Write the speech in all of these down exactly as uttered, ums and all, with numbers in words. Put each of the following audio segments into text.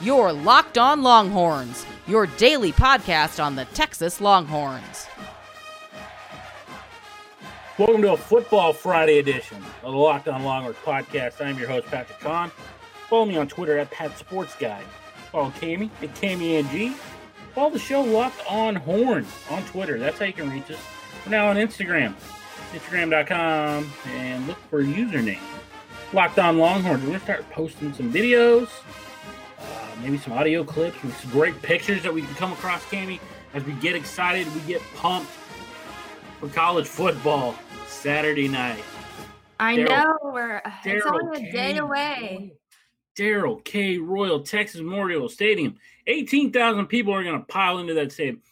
Your Locked On Longhorns, your daily podcast on the Texas Longhorns. Welcome to a Football Friday edition of the Locked On Longhorns podcast. I'm your host, Patrick Kahn. Follow me on Twitter at PatSportsGuy. Follow Cammie at CammieNG. Follow the show Locked On Horns on Twitter. That's how you can reach us. We're now on Instagram, Instagram dot com, and look for a username, Locked On Longhorns. We're going to start posting some videos, uh, maybe some audio clips, with some great pictures that we can come across, Cammie, as we get excited, we get pumped for college football Saturday night. I Darrell, know, we're Darrell it's only a K, day away. Darrell K. Royal, Texas Memorial Stadium. eighteen thousand people are going to pile into that stadium.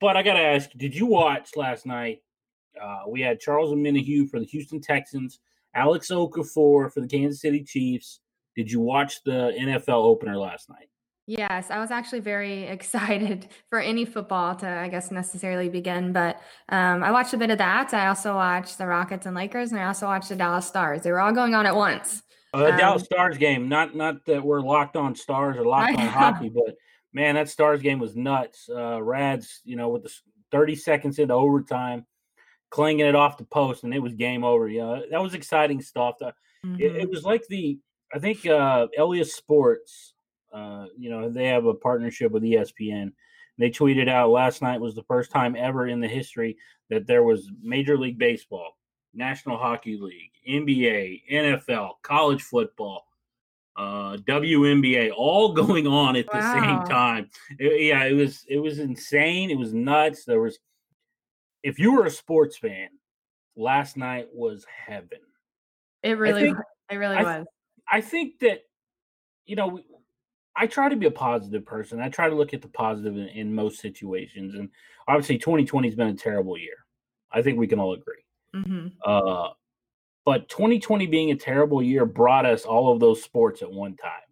But I got to ask, did you watch last night? Uh, we had Charles Omenihu for the Houston Texans, Alex Okafor for the Kansas City Chiefs. Did you watch the N F L opener last night? Yes, I was actually very excited for any football to, I guess, necessarily begin. But um, I watched a bit of that. I also watched the Rockets and Lakers, and I also watched the Dallas Stars. They were all going on at once. Uh, the um, Dallas Stars game, not not that we're locked on Stars or locked on hockey, but, man, that Stars game was nuts. Uh, Rads, you know, with the thirty seconds into overtime, clanging it off the post, and it was game over. Yeah, that was exciting stuff. Mm-hmm. It, it was like the – I think uh, Elias Sports, uh, you know, they have a partnership with E S P N. They tweeted out last night was the first time ever in the history that there was Major League Baseball, National Hockey League, N B A, N F L, college football, uh, W N B A, all going on at the wow. same time. It, yeah, it was it was insane. It was nuts. There was, if you were a sports fan, last night was heaven. It really, think, was. it really I, was. I think that, you know, I try to be a positive person. I try to look at the positive in, in most situations, and obviously, twenty twenty has been a terrible year. I think we can all agree. Mm-hmm. Uh, but twenty twenty being a terrible year brought us all of those sports at one time,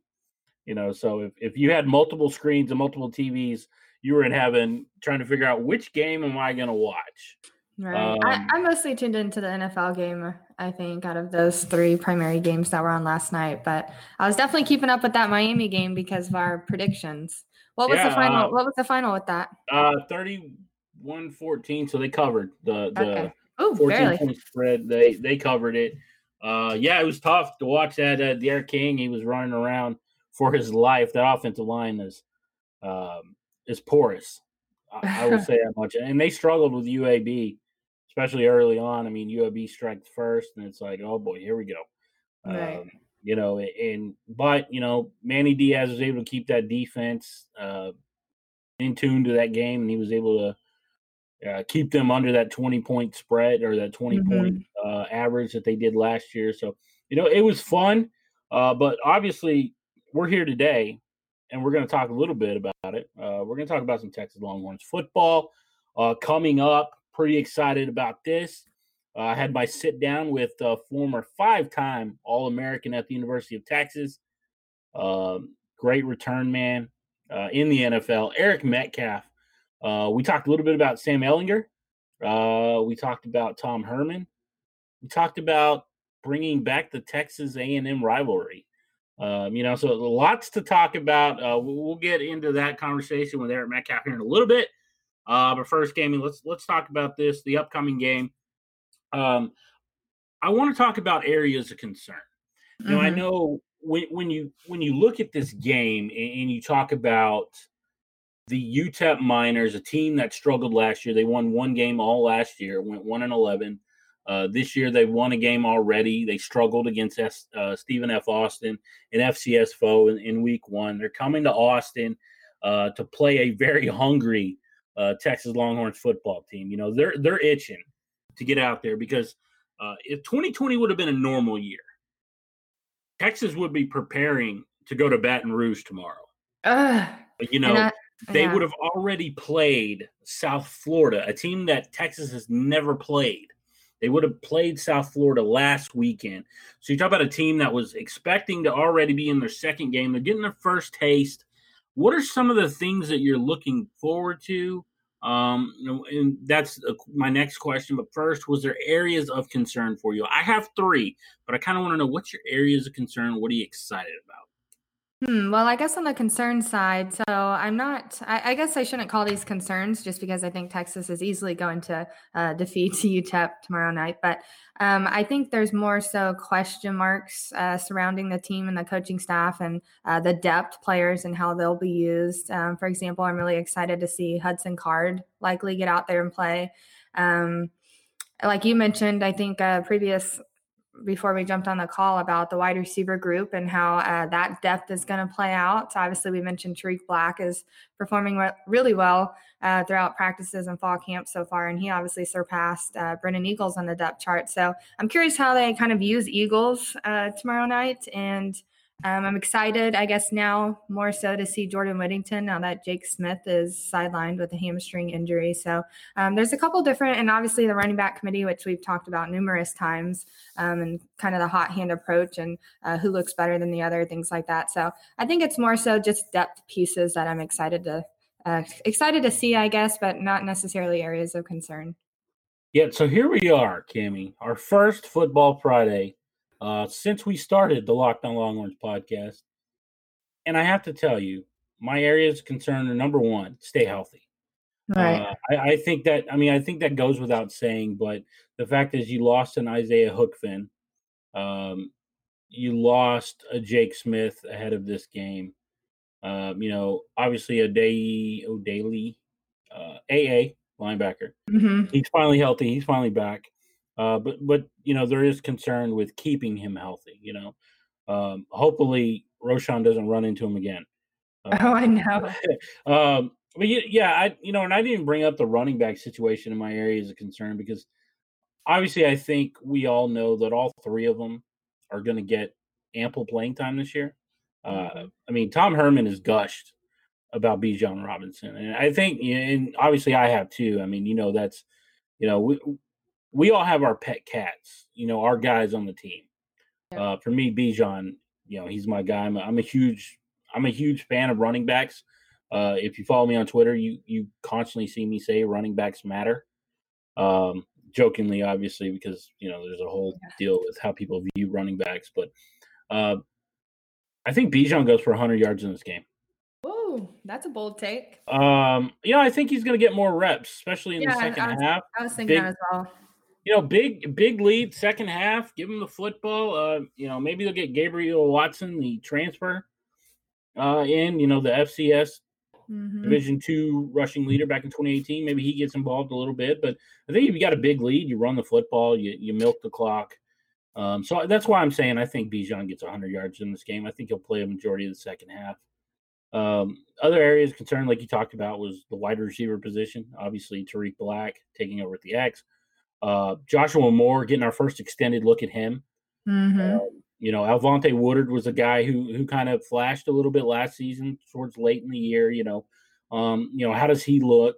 you know. So if, if you had multiple screens and multiple T Vs, you were in heaven trying to figure out which game am I going to watch. Right. Um, I, I mostly tuned into the N F L game, I think, out of those three primary games that were on last night. But I was definitely keeping up with that Miami game because of our predictions. What was yeah, the final? Uh, what was the final with that? Uh, thirty-one fourteen. So they covered the the. Okay. Oh, fourteen point spread. They they covered it. Uh, yeah, it was tough to watch that. Uh, D'Eriq King, he was running around for his life. That offensive line is um, is porous. I, I will say that much. And they struggled with U A B, especially early on. I mean, U A B strikes first, and it's like, oh boy, here we go. Right. Um, you know, and but you know, Manny Diaz was able to keep that defense uh, in tune to that game, and he was able to. Uh, keep them under that twenty-point spread or that twenty-point mm-hmm. uh, average that they did last year. So, you know, it was fun. Uh, but obviously, we're here today, and we're going to talk a little bit about it. Uh, we're going to talk about some Texas Longhorns football uh, coming up. Pretty excited about this. Uh, I had my sit-down with a former five-time All-American at the University of Texas. Uh, great return man uh, in the N F L, Eric Metcalf. Uh, we talked a little bit about Sam Ehlinger. Uh, we talked about Tom Herman. We talked about bringing back the Texas A and M rivalry. Um, you know, so lots to talk about. Uh, we'll get into that conversation with Eric Metcalf here in a little bit. Uh, but first, Cammie, let's let's talk about this, the upcoming game. Um, I want to talk about areas of concern. Mm-hmm. Now, I know when when you when you look at this game and, and you talk about the U T E P Miners, a team that struggled last year. They won one game all last year, went one and eleven. Uh, this year, they've won a game already. They struggled against S, uh, Stephen F. Austin, an F C S foe, in, in week one. They're coming to Austin uh, to play a very hungry uh, Texas Longhorns football team. You know, they're they're itching to get out there because uh, if twenty twenty would have been a normal year, Texas would be preparing to go to Baton Rouge tomorrow. Uh, you know. I- They yeah. would have already played South Florida, a team that Texas has never played. They would have played South Florida last weekend. So you talk about a team that was expecting to already be in their second game. They're getting their first taste. What are some of the things that you're looking forward to? Um, and that's my next question. But first, was there areas of concern for you? I have three, but I kind of want to know what's your areas of concern? What are you excited about? Hmm, well, I guess on the concern side, so I'm not, I, I guess I shouldn't call these concerns just because I think Texas is easily going to uh, defeat U T E P tomorrow night. But um, I think there's more so question marks uh, surrounding the team and the coaching staff and uh, the depth players and how they'll be used. Um, for example, I'm really excited to see Hudson Card likely get out there and play. Um, like you mentioned, I think uh, previous before we jumped on the call about the wide receiver group and how uh, that depth is going to play out. So obviously we mentioned Tariq Black is performing re- really well uh, throughout practices and fall camp so far. And he obviously surpassed uh, Brennan Eagles on the depth chart. So I'm curious how they kind of use Eagles uh, tomorrow night. And um, I'm excited, I guess now more so to see Jordan Whittington now that Jake Smith is sidelined with a hamstring injury. So um, there's a couple different, and obviously the running back committee, which we've talked about numerous times, um, and kind of the hot hand approach and uh, who looks better than the other, things like that. So I think it's more so just depth pieces that I'm excited to uh, excited to see, I guess, but not necessarily areas of concern. Yeah. So here we are, Cammie, our first Football Friday. Uh, since we started the Locked On Longhorns podcast, and I have to tell you, my areas of concern are, number one, stay healthy. Right. Uh, I, I think that, I mean, I think that goes without saying, but the fact is you lost an Isaiah Hookfin. Um, you lost a Jake Smith ahead of this game. Uh, you know, obviously a day, O'Daly, uh, A A linebacker. Mm-hmm. He's finally healthy. He's finally back. Uh, but, but you know, there is concern with keeping him healthy, you know. Um, hopefully, Roshan doesn't run into him again. Uh, oh, I know. um, but, you, yeah, I you know, and I didn't bring up the running back situation in my area as a concern because, obviously, I think we all know that all three of them are going to get ample playing time this year. Uh, I mean, Tom Herman has gushed about Bijan Robinson. And I think – and obviously, I have too. I mean, you know, that's – you know, we – we all have our pet cats, you know, our guys on the team. Yeah. Uh, for me, Bijan, you know, he's my guy. I'm a, I'm a huge, I'm a huge fan of running backs. Uh, if you follow me on Twitter, you you constantly see me say running backs matter. Um, jokingly, obviously, because you know there's a whole yeah. deal with how people view running backs. But uh, I think Bijan goes for one hundred yards in this game. Ooh, that's a bold take. Um, you know, I think he's going to get more reps, especially in yeah, the second I was, half. I was thinking Big, that as well. You know, big big lead, second half, give them the football. Uh, you know, maybe they'll get Gabriel Watson, the transfer, uh, in, you know, the F C S mm-hmm. Division two rushing leader back in twenty eighteen. Maybe he gets involved a little bit. But I think if you got a big lead, you run the football, you you milk the clock. Um, so that's why I'm saying I think Bijan gets one hundred yards in this game. I think he'll play a majority of the second half. Um, other areas of concern, like you talked about, was the wide receiver position. Obviously, Tariq Black taking over at the X. Uh, Joshua Moore, getting our first extended look at him. Mm-hmm. Uh, you know, Alvonte Woodard was a guy who who kind of flashed a little bit last season, towards late in the year. You know, um, you know, how does he look?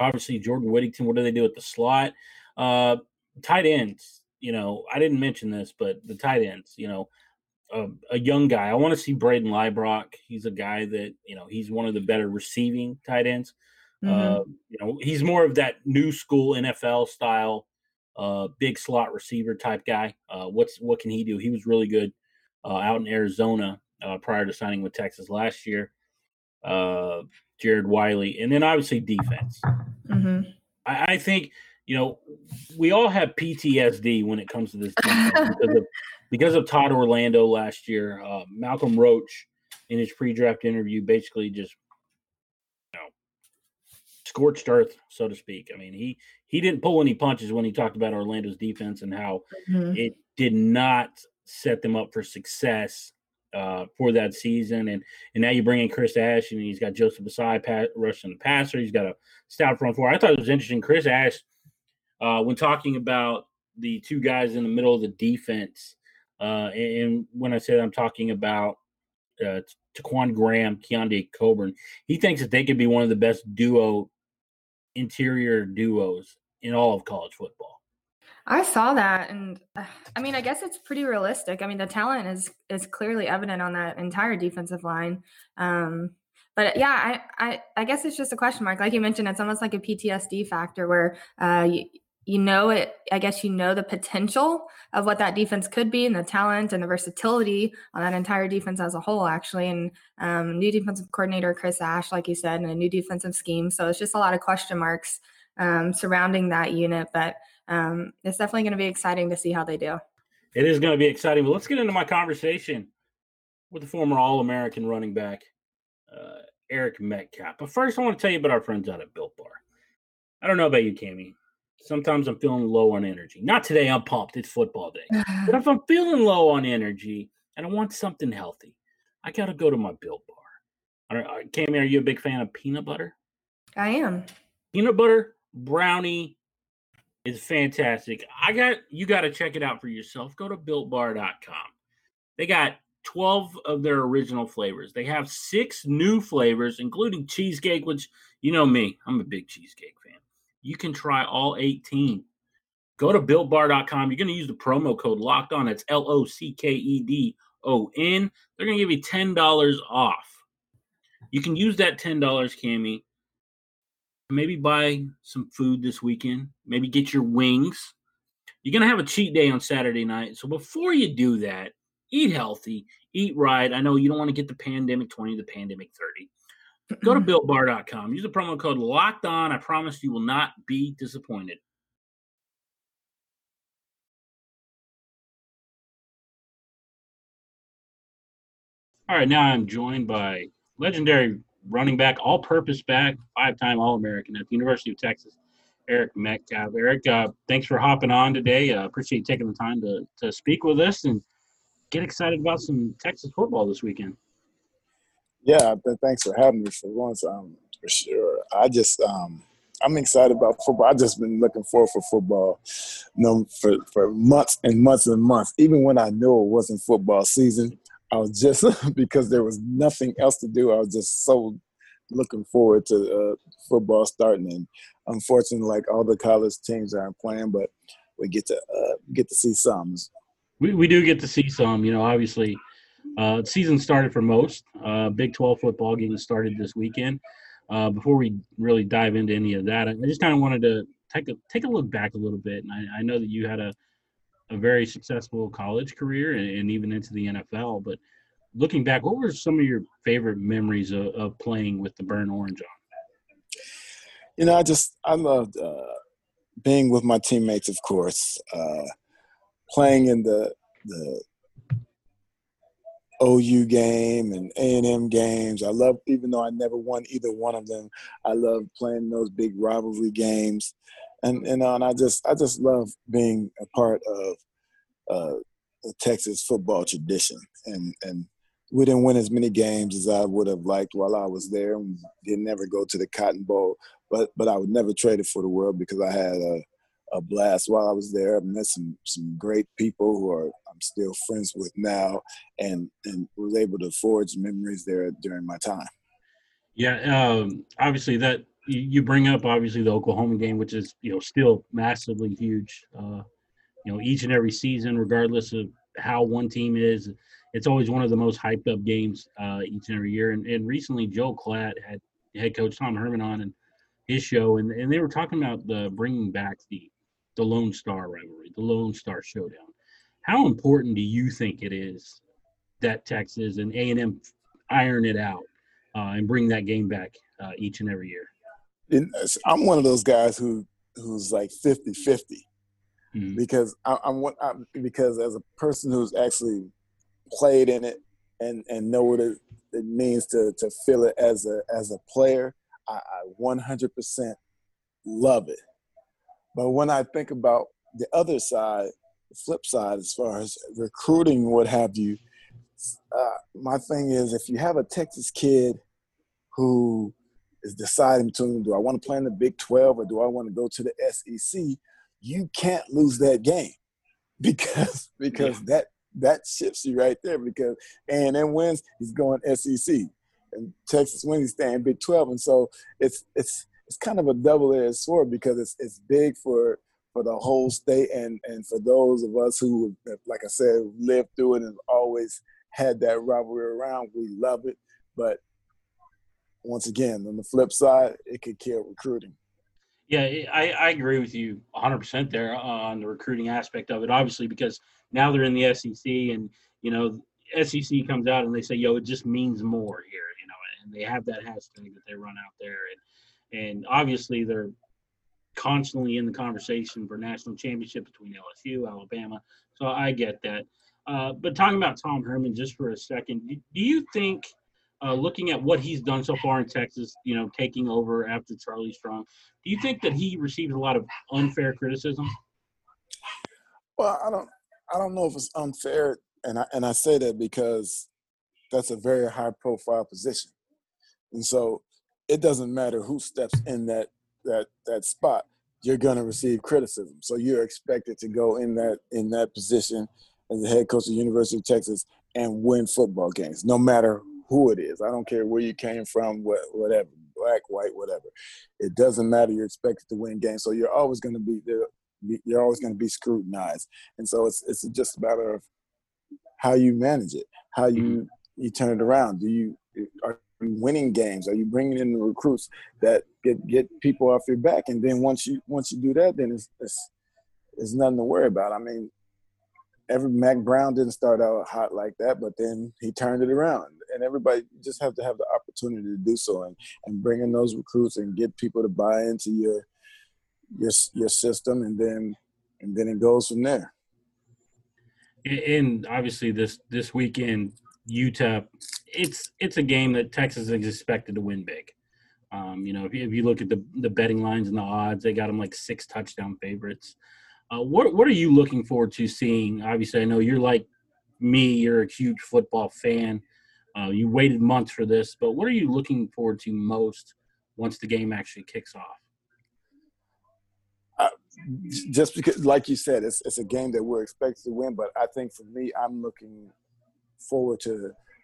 Obviously, Jordan Whittington. What do they do at the slot? Uh, tight ends. You know, I didn't mention this, but the tight ends. You know, a, a young guy. I want to see Braden Lybrock. He's a guy that you know he's one of the better receiving tight ends. Mm-hmm. Uh, you know, he's more of that new school N F L style, uh, big slot receiver type guy. Uh, what's what can he do? He was really good uh, out in Arizona uh, prior to signing with Texas last year. Uh, Jared Wiley, and then obviously defense. Mm-hmm. I, I think you know we all have P T S D when it comes to this defense because of because of Todd Orlando last year. Uh, Malcolm Roach in his pre-draft interview basically just scorched earth, so to speak. I mean, he he didn't pull any punches when he talked about Orlando's defense and how mm-hmm. it did not set them up for success uh, for that season. And and now you bring in Chris Ash, and he's got Joseph Asai pat, rushing the passer. He's got a stout front four. I thought it was interesting. Chris Ash, uh, when talking about the two guys in the middle of the defense, uh, and, and when I said I'm talking about uh, Taquan Graham, Keontae Coburn, he thinks that they could be one of the best duo interior duos in all of college football. I saw that, and uh, I mean, I guess it's pretty realistic. I mean, the talent is is clearly evident on that entire defensive line. Um, but yeah, I, I I guess it's just a question mark. Like you mentioned, it's almost like a P T S D factor where uh, you, you know it, I guess you know the potential of what that defense could be and the talent and the versatility on that entire defense as a whole, actually. And um, new defensive coordinator, Chris Ash, like you said, and a new defensive scheme. So it's just a lot of question marks um, surrounding that unit. But um, it's definitely going to be exciting to see how they do. It is going to be exciting. But let's get into my conversation with the former All-American running back, uh, Eric Metcalf. But first, I want to tell you about our friends out at Built Bar. I don't know about you, Cammie. Sometimes I'm feeling low on energy. Not today. I'm pumped. It's football day. But if I'm feeling low on energy and I want something healthy, I got to go to my Built Bar. Cammie, are you a big fan of peanut butter? I am. Peanut butter brownie is fantastic. I got you got to check it out for yourself. Go to Built Bar dot com. They got twelve of their original flavors. They have six new flavors, including cheesecake, which, you know me, I'm a big cheesecake fan. You can try all eighteen. Go to Built Bar dot com. You're going to use the promo code Locked On. That's L O C K E D O N. They're going to give you ten dollars off. You can use that ten dollars, Cammie. Maybe buy some food this weekend. Maybe get your wings. You're going to have a cheat day on Saturday night. So before you do that, eat healthy, eat right. I know you don't want to get the pandemic twenty, the pandemic thirty. Go to Built Bar dot com. Use the promo code Locked On. I promise you will not be disappointed. All right, now I'm joined by legendary running back, all-purpose back, five-time All-American at the University of Texas, Eric Metcalf. Eric, uh, thanks for hopping on today. I uh, appreciate you taking the time to, to speak with us and get excited about some Texas football this weekend. Yeah, thanks for having me for once, um, for sure. I just, um, I'm excited about football. I've just been looking forward for football, you know, for, for months and months and months. Even when I knew it wasn't football season, I was just, because there was nothing else to do, I was just so looking forward to uh, football starting. And unfortunately, like all the college teams aren't playing, but we get to uh, get to see some. We we do get to see some, you know, obviously. Uh, season started for most. Uh, Big twelve football game started this weekend. Uh, before we really dive into any of that, I just kind of wanted to take a take a look back a little bit. And I, I know that you had a a very successful college career and, and even into the N F L. But looking back, what were some of your favorite memories of, of playing with the burnt orange on? You know, I just I loved uh, being with my teammates, of course, uh, playing in the the. O U game and A and M games. I love, even though I never won either one of them, I love playing those big rivalry games, and and, uh, and I just I just love being a part of uh, the Texas football tradition. And and we didn't win as many games as I would have liked while I was there. We didn't ever go to the Cotton Bowl, but but I would never trade it for the world because I had a a blast while I was there. I met some some great people who are I'm still friends with now, and and was able to forge memories there during my time. Yeah, um, obviously that you bring up obviously the Oklahoma game, which is you know still massively huge. Uh, you know, each and every season, regardless of how one team is, it's always one of the most hyped up games uh, each and every year. And, and recently, Joe Klatt had head coach Tom Herman on and his show, and and they were talking about the bringing back the the Lone Star rivalry, the Lone Star showdown. How important do you think it is that Texas and A and M iron it out uh, and bring that game back uh, each and every year? I'm one of those guys who who's like fifty-fifty mm-hmm. because I, I'm, I'm because as a person who's actually played in it and, and know what it, it means to to feel it as a as a player, I, I one hundred percent love it. But when I think about the other side, the flip side, as far as recruiting, what have you, uh, my thing is if you have a Texas kid who is deciding between, do I want to play in the Big twelve or do I want to go to the S E C, you can't lose that game because because yeah. that that shifts you right there because A and M wins, he's going S E C. And Texas wins, he's staying Big twelve. And so it's it's it's kind of a double-edged sword because it's it's big for for the whole state and, and for those of us who, like I said, lived through it and always had that rivalry around. We love it. But once again, on the flip side, it could kill recruiting. Yeah, I, I agree with you one hundred percent there on the recruiting aspect of it, obviously, because now they're in the S E C and, you know, S E C comes out and they say, yo, it just means more here, you know, and they have that hashtag that they run out there. And, and obviously they're constantly in the conversation for national championship between L S U, Alabama. So I get that. Uh, but talking about Tom Herman just for a second, do you think – Uh, looking at what he's done so far in Texas, you know, taking over after Charlie Strong, do you think that he received a lot of unfair criticism? Well, I don't, I don't know if it's unfair, and I and I say that because that's a very high-profile position, and so it doesn't matter who steps in that that that spot, you're going to receive criticism. So you're expected to go in that in that position as the head coach of the University of Texas and win football games, no matter who it is. I don't care where you came from, whatever, black, white, whatever. It doesn't matter. You're expected to win games, so you're always going to be there. You're always going to be scrutinized, and so it's it's just a matter of how you manage it, how you you turn it around. Do you are you winning games? Are you bringing in the recruits that get get people off your back? And then once you once you do that, then it's it's, it's nothing to worry about. I mean, every Mac Brown didn't start out hot like that, but then he turned it around. And everybody just have to have the opportunity to do so, and, and bring in those recruits and get people to buy into your your your system, and then and then it goes from there. And obviously, this this weekend, U T E P, it's it's a game that Texas is expected to win big. Um, you know, if you, if you look at the the betting lines and the odds, they got them like six touchdown favorites. Uh, what what are you looking forward to seeing? Obviously, I know you're like me; you're a huge football fan. Uh, you waited months for this, but what are you looking forward to most once the game actually kicks off? Uh, just because, like you said, it's it's a game that we're expected to win, but I think for me, I'm looking forward to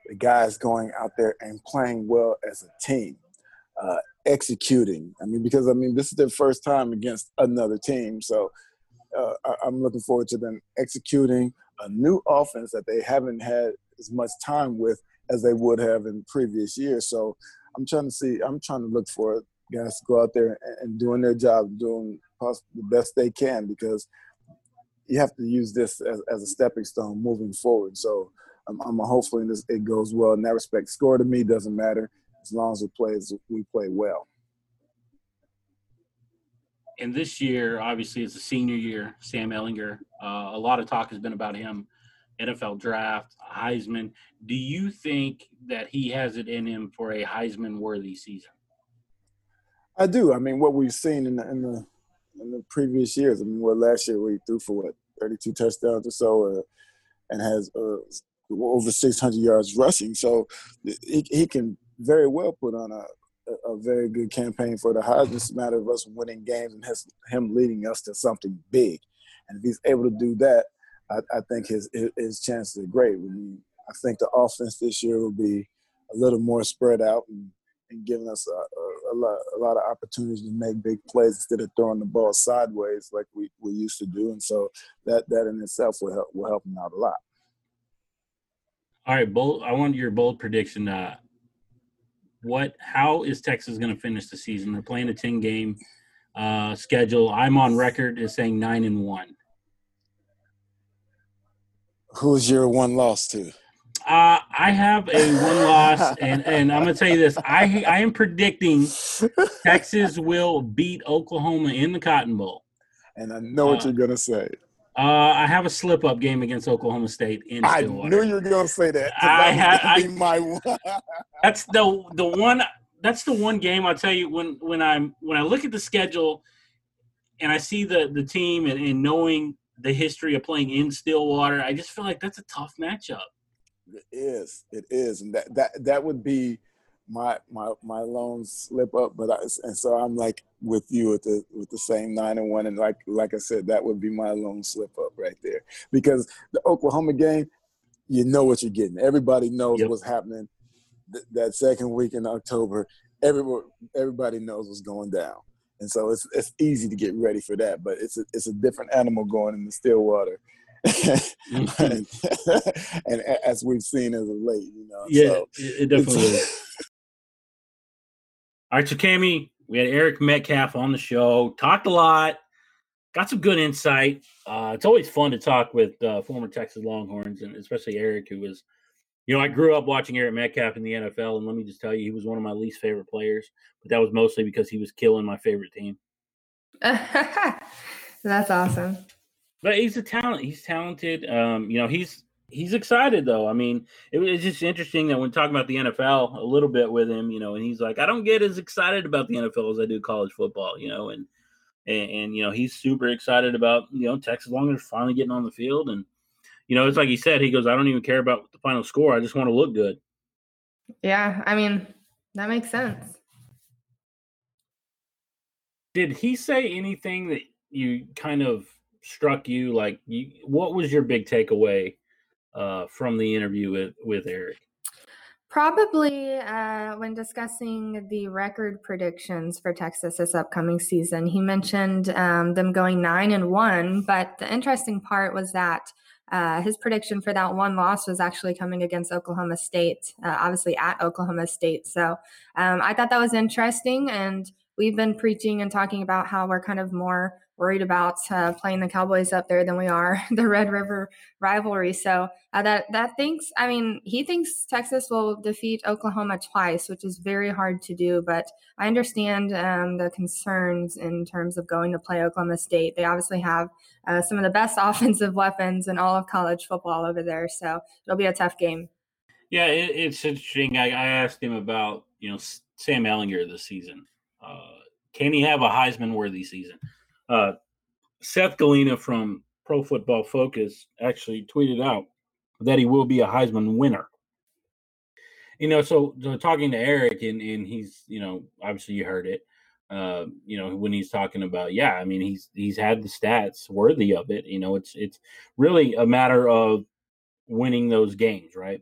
the guys going out there and playing well as a team, uh, executing. I mean, because, I mean, this is their first time against another team, so uh, I, I'm looking forward to them executing a new offense that they haven't had as much time with as they would have in previous years. So I'm trying to see, I'm trying to look for guys to go out there and, and doing their job, doing the best they can, because you have to use this as, as a stepping stone moving forward. So I'm, I'm hopefully this, it goes well in that respect. Score to me doesn't matter as long as we play, as we play well. And this year, obviously, it's a senior year, Sam Ehlinger. Uh, a lot of talk has been about him. N F L draft, Heisman. Do you think that he has it in him for a Heisman-worthy season? I do. I mean, what we've seen in the, in the in the previous years. I mean, well, last year we threw for what thirty-two touchdowns or so, uh, and has uh, over six hundred yards rushing. So he he can very well put on a a very good campaign for the Heisman. It's a matter of us winning games and has him leading us to something big. And if he's able to do that, I, I think his his chances are great. I mean, I think the offense this year will be a little more spread out and, and giving us a, a, a lot a lot of opportunities to make big plays instead of throwing the ball sideways like we, we used to do. And so that that in itself will help will help him out a lot. All right, bold. I want your bold prediction. Uh, what? How is Texas going to finish the season? They're playing a ten game uh, schedule. I'm on record as saying nine and one. Who's your one loss to? Uh, I have a one loss, and, and I'm going to tell you this. I I am predicting Texas will beat Oklahoma in the Cotton Bowl. And I know uh, what you're going to say. Uh, I have a slip-up game against Oklahoma State in Stillwater. I knew you were going to say that. I that ha- I, my one. That's the the one. That's the one game I'll tell you when when I'm when I look at the schedule and I see the the team and, and knowing the history of playing in Stillwater, I just feel like that's a tough matchup. It is. It is. And that that, that would be my my my lone slip up. But I, and so I'm like with you with the with the same nine and one. And like like I said, that would be my lone slip up right there. Because the Oklahoma game, you know what you're getting. Everybody knows yep. what's happening th- that second week in October. Every, everybody knows what's going down. And so it's it's easy to get ready for that, but it's a, it's a different animal going into Stillwater, and, and as we've seen as of late, you know. Yeah, so, it definitely is. All right, so Cammie, We had Eric Metcalf on the show, talked a lot, got some good insight. Uh, it's always fun to talk with uh, former Texas Longhorns, and especially Eric, who was, you know, I grew up watching Eric Metcalf in the N F L, and let me just tell you, he was one of my least favorite players, but that was mostly because he was killing my favorite team. That's awesome. But he's a talent. He's talented. Um, you know, he's he's excited, though. I mean, it, it's just interesting that when talking about the N F L a little bit with him, you know, and he's like, I don't get as excited about the N F L as I do college football, you know, and, and, and you know, he's super excited about, you know, Texas Longhorns finally getting on the field. And, you know, it's like he said, he goes, I don't even care about the final score. I just want to look good. Yeah, I mean, that makes sense. Did he say anything that you kind of struck you? Like, you, what was your big takeaway uh, from the interview with, with Eric? Probably uh, when discussing the record predictions for Texas this upcoming season, he mentioned um, them going nine and one. But the interesting part was that uh, his prediction for that one loss was actually coming against Oklahoma State, uh, obviously at Oklahoma State. So um, I thought that was interesting. And we've been preaching and talking about how we're kind of more worried about uh, playing the Cowboys up there than we are the Red River rivalry. So uh, that that thinks, I mean, he thinks Texas will defeat Oklahoma twice, which is very hard to do. But I understand um, the concerns in terms of going to play Oklahoma State. They obviously have uh, some of the best offensive weapons in all of college football over there. So it'll be a tough game. Yeah, it, it's interesting. I, I asked him about, you know, Sam Ehlinger this season. Uh, can he have a Heisman-worthy season? Uh, Seth Galena from Pro Football Focus actually tweeted out that he will be a Heisman winner. You know, so, so talking to Eric, and, and he's, you know, obviously you heard it, uh, you know, when he's talking about, yeah, I mean, he's he's had the stats worthy of it. You know, it's it's really a matter of winning those games, right?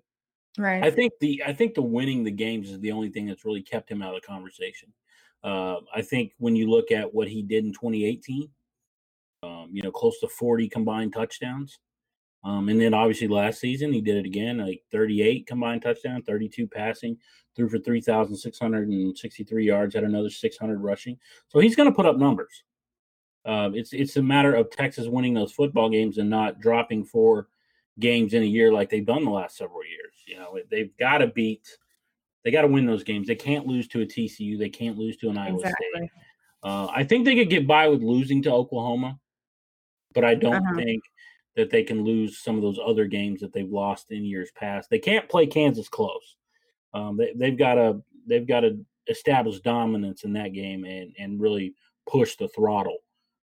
Right. I think the I think the winning the games is the only thing that's really kept him out of the conversation. Uh, I think when you look at what he did in twenty eighteen, um, you know, close to forty combined touchdowns. Um, and then obviously last season, he did it again, like thirty-eight combined touchdowns, thirty-two passing, threw for three thousand six hundred sixty-three yards, had another six hundred rushing. So he's going to put up numbers. Uh, it's, it's a matter of Texas winning those football games and not dropping four games in a year like they've done the last several years. You know, they've got to beat – They got to win those games. They can't lose to a T C U. They can't lose to an Iowa exactly. State. Uh, I think they could get by with losing to Oklahoma, but I don't uh-huh. think that they can lose some of those other games that they've lost in years past. They can't play Kansas close. Um, they, they've got to they've got to establish dominance in that game and and really push the throttle.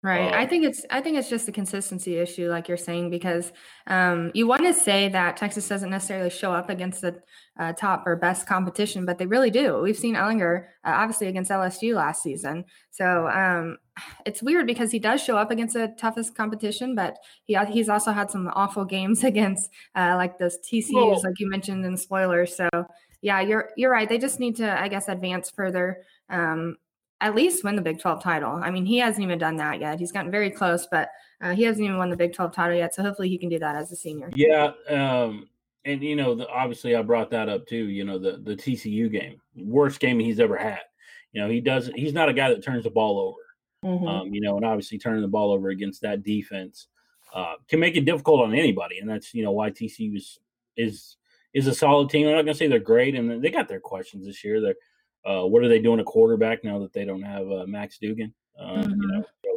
Right. Uh, I think it's I think it's just a consistency issue, like you're saying, because um, you want to say that Texas doesn't necessarily show up against the uh, top or best competition, but they really do. We've seen Ehlinger, uh, obviously, against L S U last season. So um, it's weird because he does show up against the toughest competition, but he he's also had some awful games against uh, like those T C Us, well, like you mentioned in spoilers. So, yeah, you're you're right. They just need to, I guess, advance further. Um At least win the Big twelve title. I mean, he hasn't even done that yet. He's gotten very close, but uh, he hasn't even won the Big twelve title yet. So hopefully he can do that as a senior. Yeah. Um, and, you know, the, obviously I brought that up too, you know, the, the T C U game, worst game he's ever had. You know, he doesn't, he's not a guy that turns the ball over, mm-hmm. um, you know, and obviously turning the ball over against that defense uh, can make it difficult on anybody. And that's, you know, why T C U is, is, is a solid team. I'm not going to say they're great. And they got their questions this year. They're, Uh, what are they doing at quarterback now that they don't have uh, Max Duggan? Um, mm-hmm. You know, so,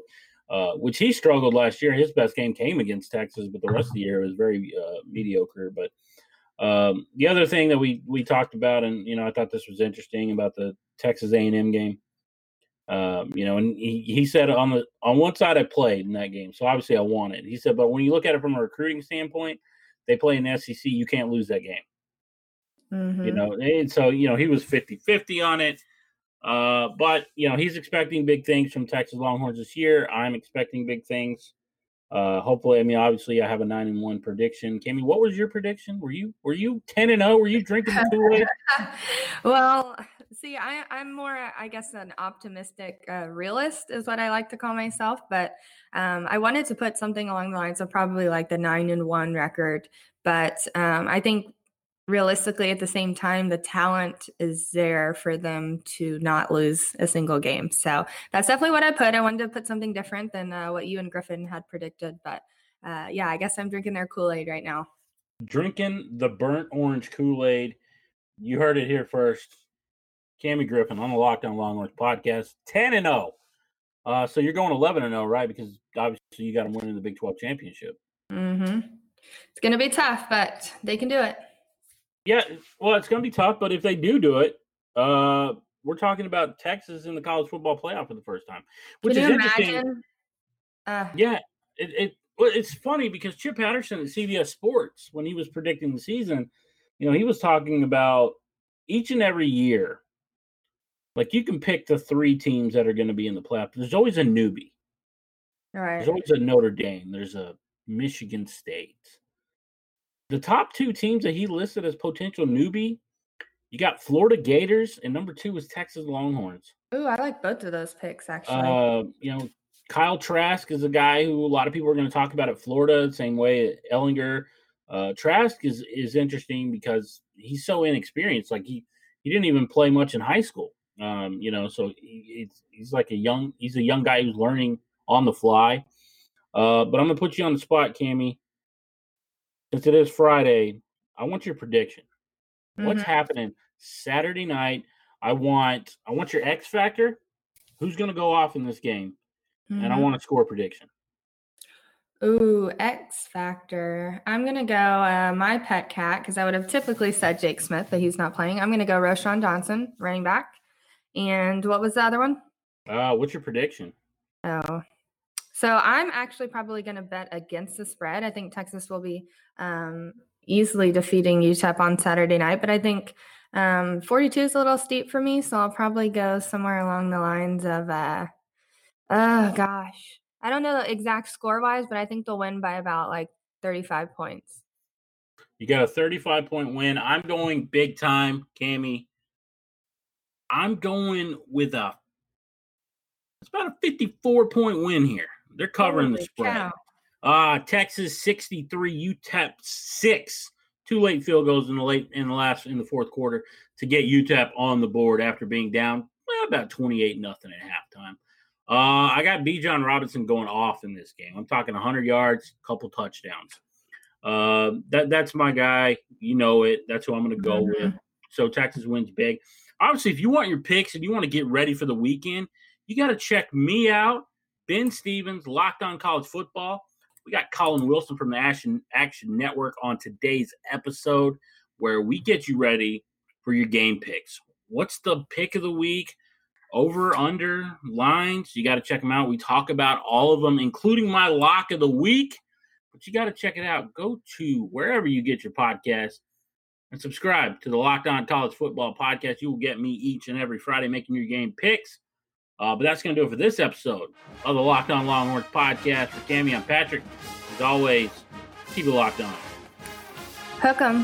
uh, which he struggled last year. His best game came against Texas, but the rest of the year was very uh, mediocre. But um, the other thing that we we talked about, and you know, I thought this was interesting about the Texas A and M game. Um, you know, and he, he said on the on one side I played in that game, so obviously I won it. He said, but when you look at it from a recruiting standpoint, they play in the S E C. You can't lose that game. Mm-hmm. You know, and so, you know, he was fifty-fifty on it. Uh, but, you know, he's expecting big things from Texas Longhorns this year. I'm expecting big things. Uh, hopefully, I mean, obviously I have a nine and one prediction. Cammie, what was your prediction? Were you, were you ten and oh? Were you drinking the Kool-Aid? Well, see, I, I'm more, I guess, an optimistic uh, realist is what I like to call myself. But um, I wanted to put something along the lines of probably like the nine and one record. But um, I think realistically, at the same time, the talent is there for them to not lose a single game. So that's definitely what I put. I wanted to put something different than uh, what you and Griffin had predicted. But uh, yeah, I guess I'm drinking their Kool-Aid right now. Drinking the burnt orange Kool-Aid. You heard it here first. Cammie Griffin on the Locked On Longhorns podcast, ten and oh. Uh, so you're going eleven and oh, right? Because obviously you got them winning the Big twelve championship. Mm-hmm. It's going to be tough, but they can do it. Yeah, well, it's going to be tough, but if they do do it, uh, we're talking about Texas in the college football playoff for the first time, which is interesting. Uh, yeah, it, it it's funny because Chip Patterson at C B S Sports, when he was predicting the season, you know, he was talking about each and every year, like you can pick the three teams that are going to be in the playoff. There's always a newbie. All right. There's always a Notre Dame. There's a Michigan State. The top two teams that he listed as potential newbie, you got Florida Gators, and number two is Texas Longhorns. Ooh, I like both of those picks, actually. Uh, you know, Kyle Trask is a guy who a lot of people are going to talk about at Florida, same way at Ehlinger. Uh, Trask is is interesting because he's so inexperienced. Like, he, he didn't even play much in high school. Um, you know, so he, it's, he's like a young – he's a young guy who's learning on the fly. Uh, but I'm going to put you on the spot, Cammie. Since it is Friday, I want your prediction. Mm-hmm. What's happening Saturday night? I want I want your X factor. Who's going to go off in this game? Mm-hmm. And I want a score prediction. Ooh, X factor. I'm going to go uh, my pet cat, because I would have typically said Jake Smith, but he's not playing. I'm going to go Roschon Johnson, running back. And what was the other one? Uh, what's your prediction? Oh, So I'm actually probably going to bet against the spread. I think Texas will be um, easily defeating U T E P on Saturday night, but I think um, forty-two is a little steep for me, so I'll probably go somewhere along the lines of, uh, oh gosh, I don't know the exact score-wise, but I think they'll win by about like thirty-five points. You got a thirty-five-point win. I'm going big time, Cammie. I'm going with a it's about a fifty-four-point win here. They're covering Holy the spread. Uh, Texas sixty-three, U T E P six. Two late field goals in the late in the last in the fourth quarter to get U T E P on the board after being down well, about twenty-eight nothing at halftime. Uh, I got Bijan Robinson going off in this game. I'm talking one hundred yards, couple touchdowns. Uh, that that's my guy. You know it. That's who I'm going to go mm-hmm. with. So Texas wins big. Obviously, if you want your picks and you want to get ready for the weekend, you got to check me out. Ben Stevens, Locked On College Football. We got Colin Wilson from the Action, Action Network on today's episode where we get you ready for your game picks. What's the pick of the week? Over, under, lines. You got to check them out. We talk about all of them, including my lock of the week. But you got to check it out. Go to wherever you get your podcast and subscribe to the Locked On College Football podcast. You will get me each and every Friday making your game picks. Uh, but that's going to do it for this episode of the Locked On Longhorns podcast. For Cammie, I'm Patrick. As always, keep it locked on. Hook 'em.